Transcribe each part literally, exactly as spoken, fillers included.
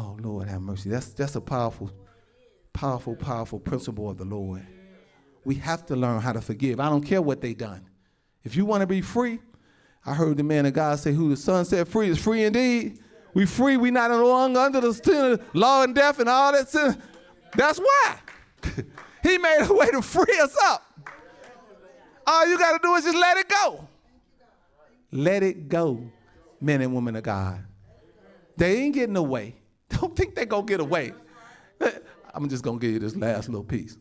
Oh, Lord, have mercy. That's, that's a powerful, powerful, powerful principle of the Lord. We have to learn how to forgive. I don't care what they done. If you want to be free, I heard the man of God say, who the Son set free is free indeed. We free. We not no longer under the sin of law and death and all that sin. That's why. He made a way to free us up. All you got to do is just let it go. Let it go, men and women of God. They ain't getting away. Don't think they're going to get away. I'm just going to give you this last little piece.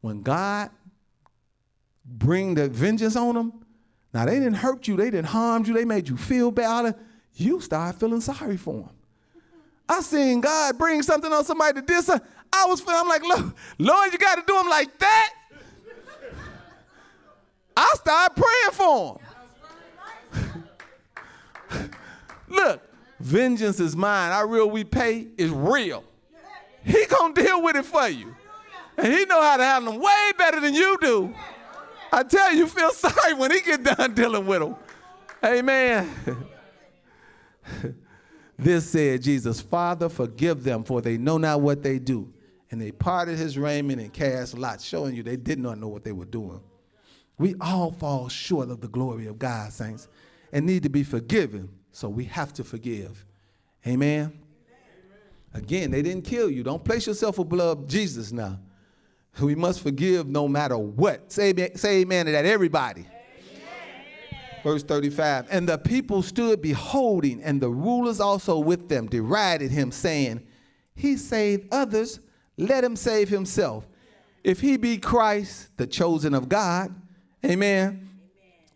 When God bring the vengeance on them, now they didn't hurt you, they didn't harm you, they made you feel bad. You start feeling sorry for them. I seen God bring something on somebody that did something. I was feeling, I'm like, Lord, Lord, you got to do them like that? I started praying for them. Look, vengeance is mine. Our real we pay is real. He gonna deal with it for you. And he know how to handle them way better than you do. I tell you, you feel sorry when he get done dealing with them. Amen. This said Jesus, Father, forgive them, for they know not what they do. And they parted his raiment and cast lots, showing you they did not know what they were doing. We all fall short of the glory of God, saints, and need to be forgiven. So we have to forgive. Amen. Again, they didn't kill you. Don't place yourself with blood, Jesus now. We must forgive no matter what. Say amen, say amen to that, everybody. Amen. Verse thirty-five, and the people stood beholding, and the rulers also with them derided him, saying, he saved others, let him save himself, if he be Christ, the chosen of God. Amen. Amen.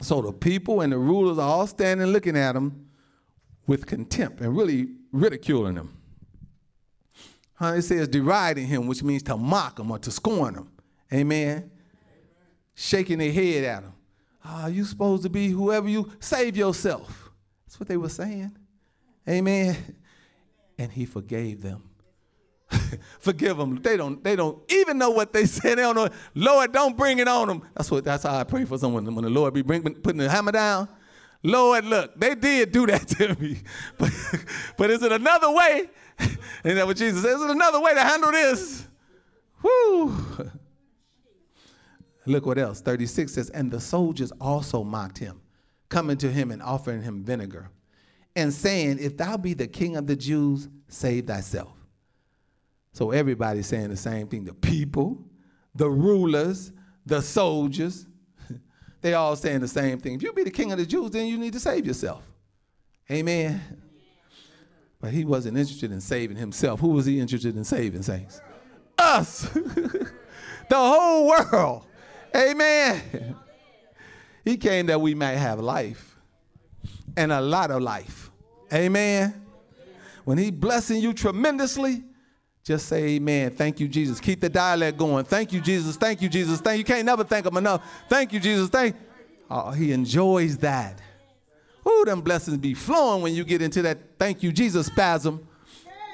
So the people and the rulers are all standing looking at him with contempt and really ridiculing him. Huh, it says deriding him, which means to mock him or to scorn him. Amen. Amen. Shaking their head at him. Ah, oh, you supposed to be whoever you, save yourself. That's what they were saying. Amen. And he forgave them. Forgive them. They don't, they don't even know what they said. They don't know. Lord, don't bring it on them. That's what, that's how I pray for someone. When the Lord be bring, putting the hammer down, Lord, look, they did do that to me. But, but is it another way? And that's what Jesus says. Is it another way to handle this? Whoo. Look what else. thirty-six says, and the soldiers also mocked him, coming to him and offering him vinegar, and saying, if thou be the king of the Jews, save thyself. So everybody's saying the same thing. The people, the rulers, the soldiers, they all saying the same thing. If you be the king of the Jews, then you need to save yourself. Amen. But he wasn't interested in saving himself. Who was he interested in saving, saints? Us. The whole world. Amen. He came that we might have life and a lot of life. Amen. When he's blessing you tremendously, just say amen. Thank you, Jesus. Keep the dialect going. Thank you, Jesus. Thank you, Jesus. Thank you. Can't never thank him enough. Thank you, Jesus. Thank. Oh, he enjoys that. Ooh, them blessings be flowing when you get into that thank you, Jesus spasm.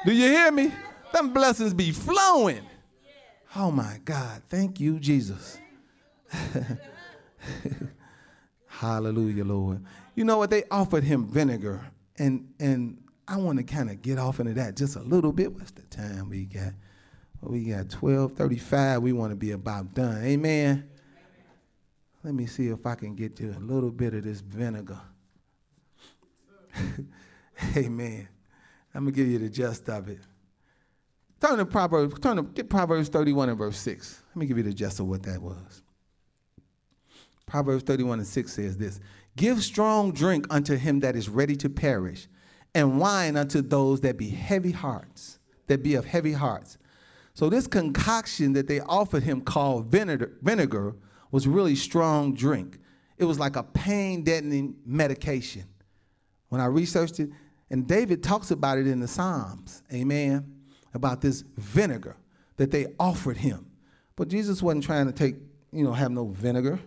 Do you hear me? Them blessings be flowing. Oh, my God. Thank you, Jesus. Hallelujah, Lord. You know what? They offered him vinegar, and and I want to kind of get off into that just a little bit. What's the time we got? Well, we got twelve thirty-five. We want to be about done. Amen. Let me see if I can get you a little bit of this vinegar. Amen. I'm going to give you the gist of it. Turn to Proverbs, turn to get Proverbs thirty-one and verse six. Let me give you the gist of what that was. Proverbs thirty-one and six says this. Give strong drink unto him that is ready to perish, and wine unto those that be heavy hearts, that be of heavy hearts. So this concoction that they offered him called vinegar was really strong drink. It was like a pain-deadening medication. When I researched it, and David talks about it in the Psalms, amen, about this vinegar that they offered him. But Jesus wasn't trying to take, you know, have no vinegar.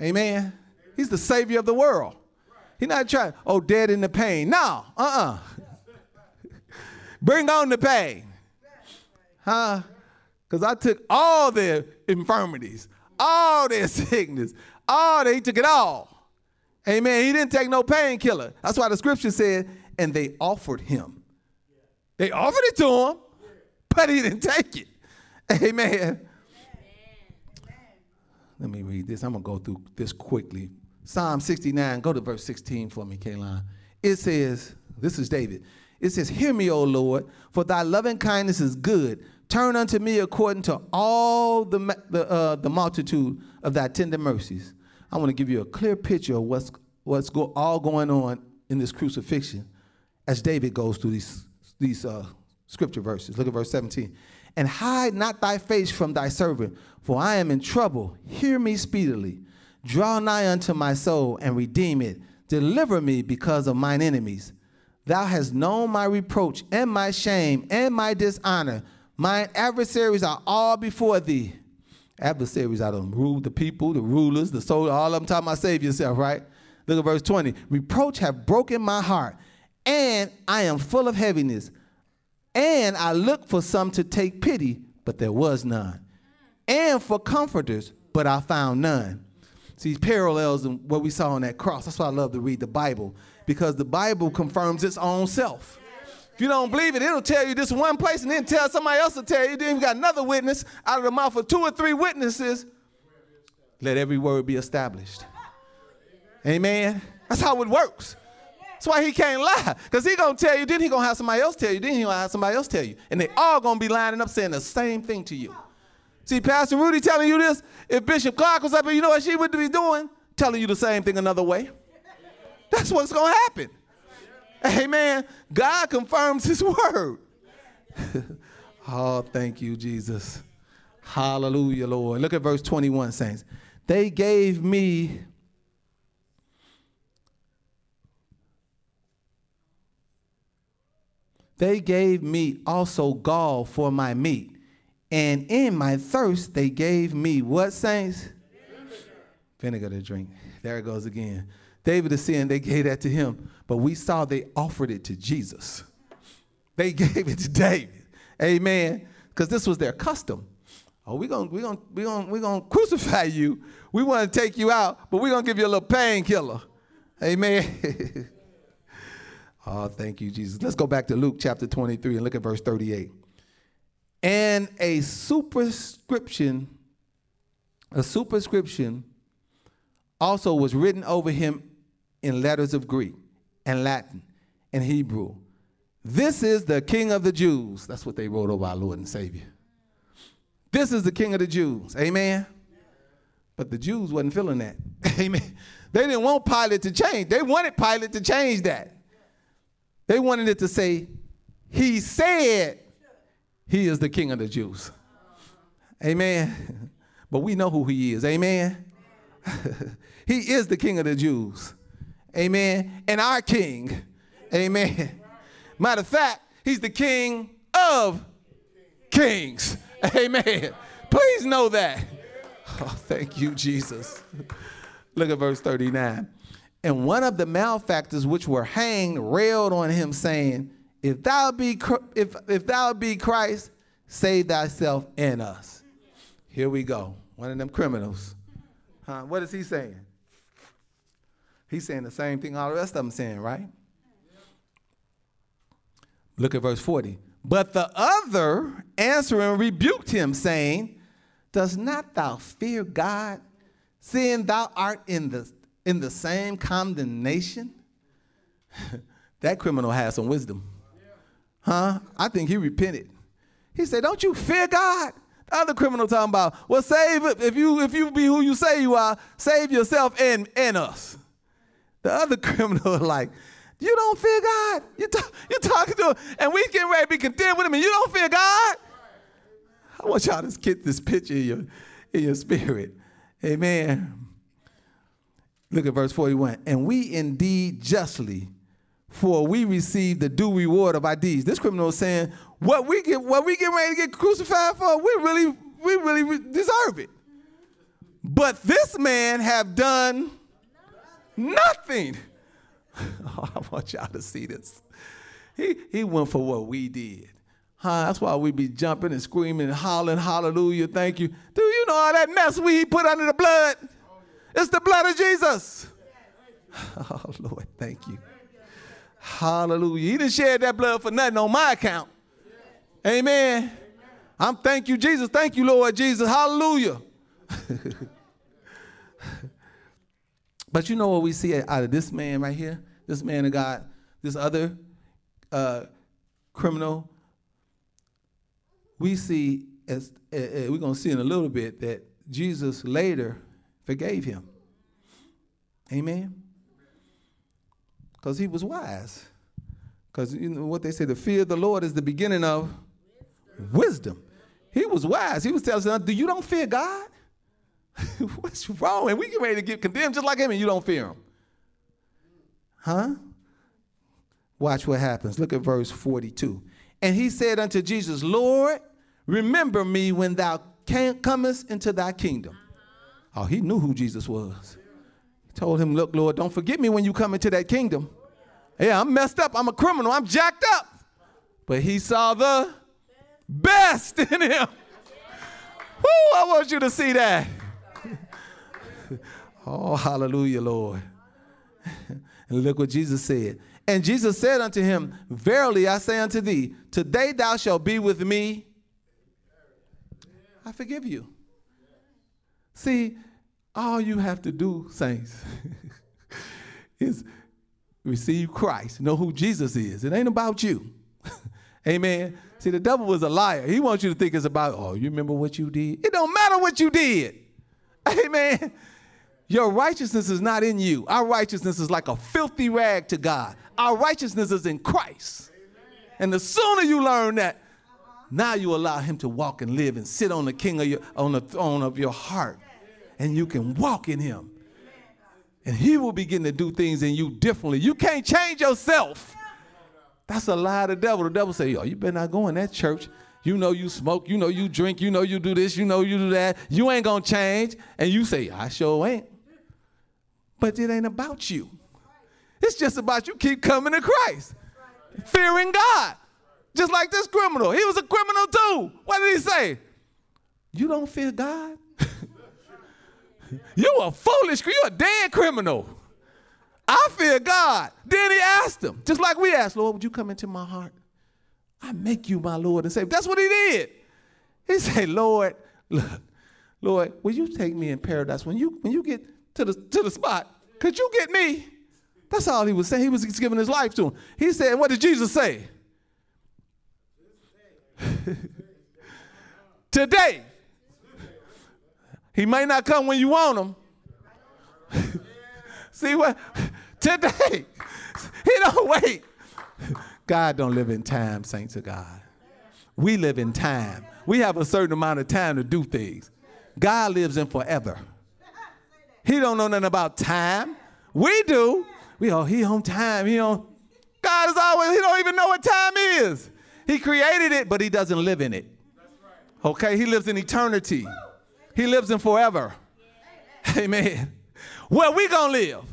Amen. He's the Savior of the world. He's not trying, oh, dead in the pain. No, uh-uh. Bring on the pain. Huh? Because I took all their infirmities, all their sickness, all they took it all. Amen. He didn't take no painkiller. That's why the scripture said, and they offered him. They offered it to him, but he didn't take it. Amen. Amen. Let me read this. I'm going to go through this quickly. Psalm sixty-nine, go to verse sixteen for me, Kaylon. It says, this is David. It says, hear me, O Lord, for thy loving kindness is good. Turn unto me according to all the, the, uh, the multitude of thy tender mercies. I want to give you a clear picture of what's, what's go, all going on in this crucifixion as David goes through these, these uh, scripture verses. Look at verse seventeen. And hide not thy face from thy servant, for I am in trouble. Hear me speedily. Draw nigh unto my soul and redeem it. Deliver me because of mine enemies. Thou hast known my reproach and my shame and my dishonor. Mine adversaries are all before thee. Adversaries are the rule, the people, the rulers, the soldiers, all of them talking about save yourself, right? Look at verse twenty. Reproach have broken my heart, and I am full of heaviness. And I looked for some to take pity, but there was none. And for comforters, but I found none. See, parallels in what we saw on that cross. That's why I love to read the Bible, because the Bible confirms its own self. If you don't believe it, it'll tell you this one place and then tell somebody else to tell you. Then you got another witness out of the mouth of two or three witnesses. Let every word be established. Amen. That's how it works. That's why he can't lie, because he going to tell you, then he going to have somebody else tell you, then he going to have somebody else tell you. And they all going to be lining up saying the same thing to you. See, Pastor Rudy telling you this, if Bishop Clark was up here, you know what she would be doing? Telling you the same thing another way. That's what's going to happen. Amen. God confirms his word. Oh, thank you, Jesus. Hallelujah, Lord. Look at verse twenty-one, saints. They gave me... They gave me also gall for my meat, and in my thirst they gave me what, saints? Vinegar. Vinegar to drink. There it goes again. David is saying they gave that to him, but we saw they offered it to Jesus. They gave it to David. Amen. Because this was their custom. Oh, we're going we gonna, we gonna, we gonna crucify you. We want to take you out, but we're going to give you a little painkiller. Amen. Oh, thank you, Jesus. Let's go back to Luke chapter twenty-three and look at verse thirty-eight. And a superscription, a superscription also was written over him in letters of Greek and Latin and Hebrew. This is the King of the Jews. That's what they wrote over our Lord and Savior. This is the King of the Jews. Amen. But the Jews wasn't feeling that. Amen. They didn't want Pilate to change. They wanted Pilate to change that. They wanted it to say, he said he is the King of the Jews. Amen. But we know who he is. Amen. He is the King of the Jews. Amen. And our King. Amen. Matter of fact, he's the King of kings. Amen. Please know that. Oh, thank you, Jesus. Look at verse thirty-nine. And one of the malefactors which were hanged railed on him, saying, If thou be if if thou be Christ, save thyself and us. Here we go. One of them criminals. Huh? What is he saying? He's saying the same thing all the rest of them saying, right? Look at verse forty. But the other answering rebuked him, saying, Does not thou fear God, seeing thou art in the in the same condemnation? That criminal had some wisdom. Huh? I think he repented. He said, don't you fear God? The other criminal talking about, well, save, if you if you be who you say you are, save yourself and, and us. The other criminal like, you don't fear God. You talk, you're talking to him, and we getting ready to be condemned with him, and you don't fear God? I want y'all to get this picture in your, in your spirit. Amen. Look at verse forty-one. And we indeed justly, for we receive the due reward of our deeds. This criminal is saying, what we get, what we get ready to get crucified for, we really, we really re deserve it. But this man have done nothing. Oh, I want y'all to see this. He he went for what we did. Huh? That's why we be jumping and screaming and hollering, hallelujah, thank you. Do you know all that mess we put under the blood? It's the blood of Jesus. Oh, Lord, thank you. Hallelujah. He didn't shed that blood for nothing on my account. Amen. Amen. I'm thank you, Jesus. Thank you, Lord Jesus. Hallelujah. But you know what we see out of this man right here? This man of God, this other uh, criminal, we see, as uh, we're going to see in a little bit, that Jesus later forgave him. Amen? Because he was wise. Because you know what they say, the fear of the Lord is the beginning of wisdom. wisdom. He was wise. He was telling us, do you don't fear God? What's wrong? And we get ready to get condemned just like him, and you don't fear him. Huh? Watch what happens. Look at verse forty-two. And he said unto Jesus, Lord, remember me when thou comest into thy kingdom. Oh, he knew who Jesus was. He told him, look, Lord, don't forget me when you come into that kingdom. Yeah, I'm messed up. I'm a criminal. I'm jacked up. But he saw the best in him. Woo, I want you to see that. Oh, hallelujah, Lord. And look what Jesus said. And Jesus said unto him, verily I say unto thee, today thou shalt be with me. I forgive you. See, all you have to do, saints, is receive Christ. Know who Jesus is. It ain't about you. Amen. See, the devil was a liar. He wants you to think it's about, oh, you remember what you did? It don't matter what you did. Amen. Your righteousness is not in you. Our righteousness is like a filthy rag to God. Our righteousness is in Christ. Amen. And the sooner you learn that, now you allow him to walk and live and sit on the king of your, on the throne of your heart. And you can walk in him. And he will begin to do things in you differently. You can't change yourself. That's a lie of the devil. The devil say, yo, you better not go in that church. You know you smoke, you know you drink, you know you do this, you know you do that. You ain't going to change. And you say, I sure ain't. But it ain't about you. It's just about you keep coming to Christ, fearing God. Just like this criminal. He was a criminal too. What did he say? You don't fear God? You a foolish, you a dead criminal. I fear God. Then he asked him, just like we asked, Lord, would you come into my heart? I make you my Lord and Savior. That's what he did. He said, Lord, look, Lord, will you take me in paradise? When you, when you get to the, to the spot, could you get me? That's all he was saying. He was giving his life to him. He said, what did Jesus say? Today. He may not come when you want him. See what? Today. He don't wait. God don't live in time, saints of God. We live in time. We have a certain amount of time to do things. God lives in forever. He don't know nothing about time. We do. We all, he on time. He on. God is always, he don't even know what time is. He created it, but he doesn't live in it. Okay, he lives in eternity. He lives in forever. Amen. Where we gonna live?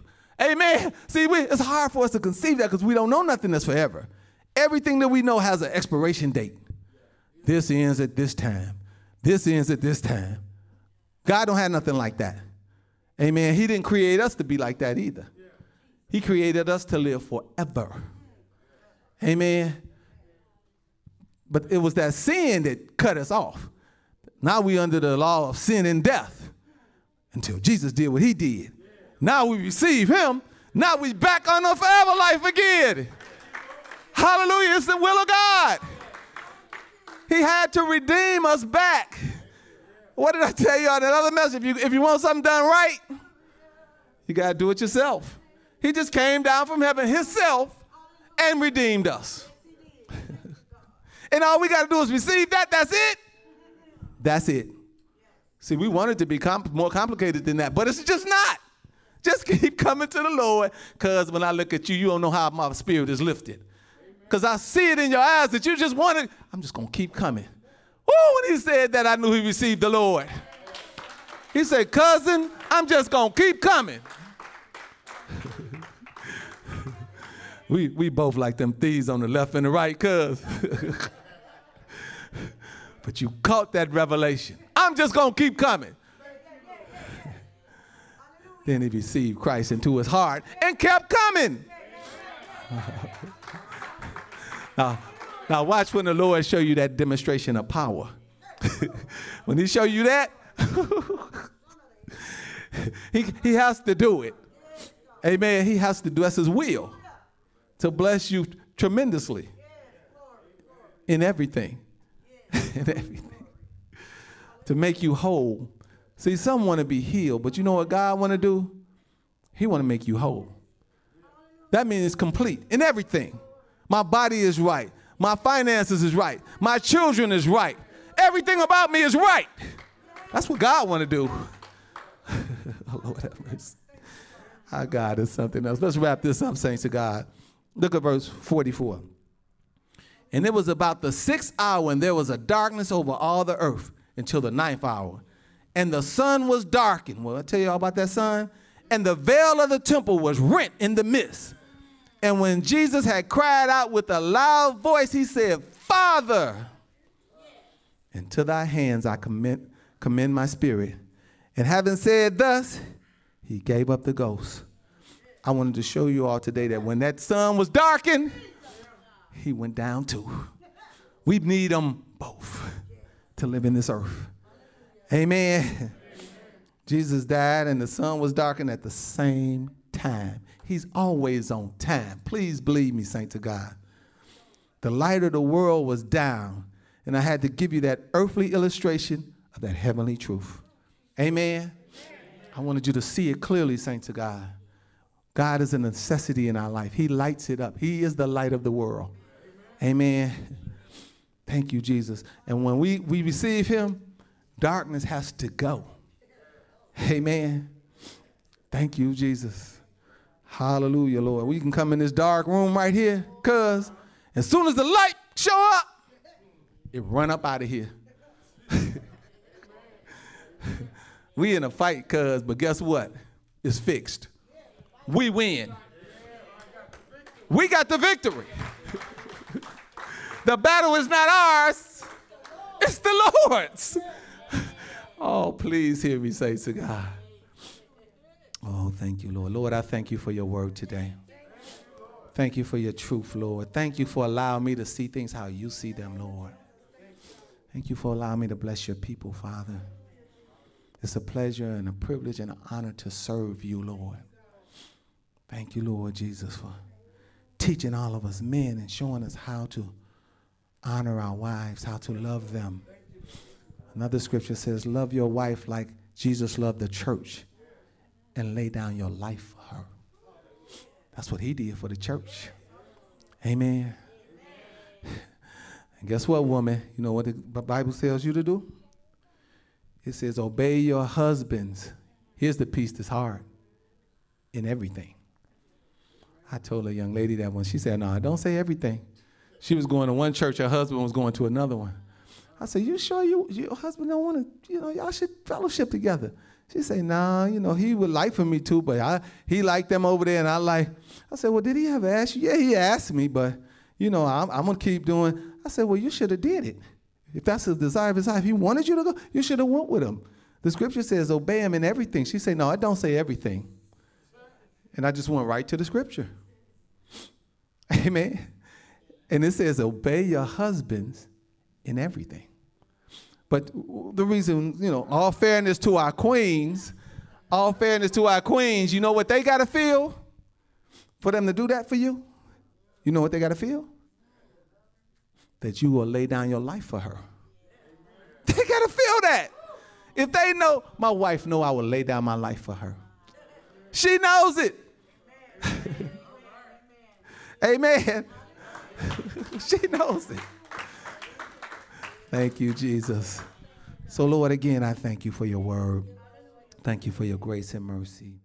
Amen. See, we, it's hard for us to conceive that because we don't know nothing that's forever. Everything that we know has an expiration date. This ends at this time. This ends at this time. God don't have nothing like that. Amen. He didn't create us to be like that either. He created us to live forever. Amen. But it was that sin that cut us off. Now we under the law of sin and death until Jesus did what he did. Now we receive him. Now we back on our forever life again. Hallelujah. It's the will of God. He had to redeem us back. What did I tell you on that other message? If you, if you want something done right, you got to do it yourself. He just came down from heaven himself and redeemed us. And all we got to do is receive that. That's it. That's it. See, we want it to be comp more complicated than that, but it's just not. Just keep coming to the Lord, because when I look at you, you don't know how my spirit is lifted. Because I see it in your eyes that you just want it. I'm just going to keep coming. Oh, when he said that, I knew he received the Lord. He said, cousin, I'm just going to keep coming. we, we both like them thieves on the left and the right, cuz. But you caught that revelation. I'm just going to keep coming. Then he received Christ into his heart and kept coming. Now, now watch when the Lord show you that demonstration of power. When he show you that, he, he has to do it. Amen. He has to do that's his will to bless you tremendously in everything, in everything, to make you whole. See, some want to be healed, but you know what God want to do? He want to make you whole. That means it's complete in everything. My body is right. My finances is right. My children is right. Everything about me is right. That's what God want to do. Oh, Lord have mercy. Our God is something else. Let's wrap this up, saints of God. Look at verse forty-four. And it was about the sixth hour, and there was a darkness over all the earth until the ninth hour. And the sun was darkened. Well, I'll tell you all about that sun. And the veil of the temple was rent in the midst. And when Jesus had cried out with a loud voice, he said, Father, into thy hands I commend, commend my spirit. And having said thus, he gave up the ghost. I wanted to show you all today that when that sun was darkened, he went down too. We need them both to live in this earth. Amen. Amen. Jesus died and the sun was darkened at the same time. He's always on time. Please believe me, saints of God. The light of the world was down, and I had to give you that earthly illustration of that heavenly truth. Amen. Amen. I wanted you to see it clearly, saints of God. God is a necessity in our life. He lights it up. He is the light of the world. Amen. Amen. Thank you, Jesus. And when we, we receive him, darkness has to go. Amen. Thank you, Jesus. Hallelujah, Lord. We can come in this dark room right here, because as soon as the light show up, it run up out of here. We in a fight, because, but guess what? It's fixed. We win. We got the victory. The battle is not ours. It's the Lord's. Oh, please hear me say to God. Oh, thank you, Lord. Lord, I thank you for your word today. Thank you for your truth, Lord. Thank you for allowing me to see things how you see them, Lord. Thank you for allowing me to bless your people, Father. It's a pleasure and a privilege and an honor to serve you, Lord. Thank you, Lord Jesus, for teaching all of us men and showing us how to honor our wives, how to love them. Another scripture says, love your wife like Jesus loved the church and lay down your life for her. That's what he did for the church. Amen. And guess what, woman? You know what the Bible tells you to do? It says, obey your husbands. Here's the piece that's hard. In everything. I told a young lady that one. She said, no, nah, don't say everything. She was going to one church. Her husband was going to another one. I said, you sure you, your husband don't want to, you know, y'all should fellowship together. She said, nah, you know, he would like for me too, but I, he liked them over there, and I like. I said, well, did he ever ask you? Yeah, he asked me, but, you know, I'm, I'm going to keep doing. I said, well, you should have did it. If that's the desire of his life, he wanted you to go, you should have went with him. The scripture says, obey him in everything. She said, no, I don't say everything. And I just went right to the scripture. Amen. And it says, obey your husbands in everything. But the reason, you know, all fairness to our queens, all fairness to our queens, you know what they got to feel for them to do that for you? You know what they got to feel? That you will lay down your life for her. They got to feel that. If they know, my wife know I will lay down my life for her. She knows it. Amen. She knows it. Thank you, Jesus. So, Lord, again, I thank you for your word. Thank you for your grace and mercy.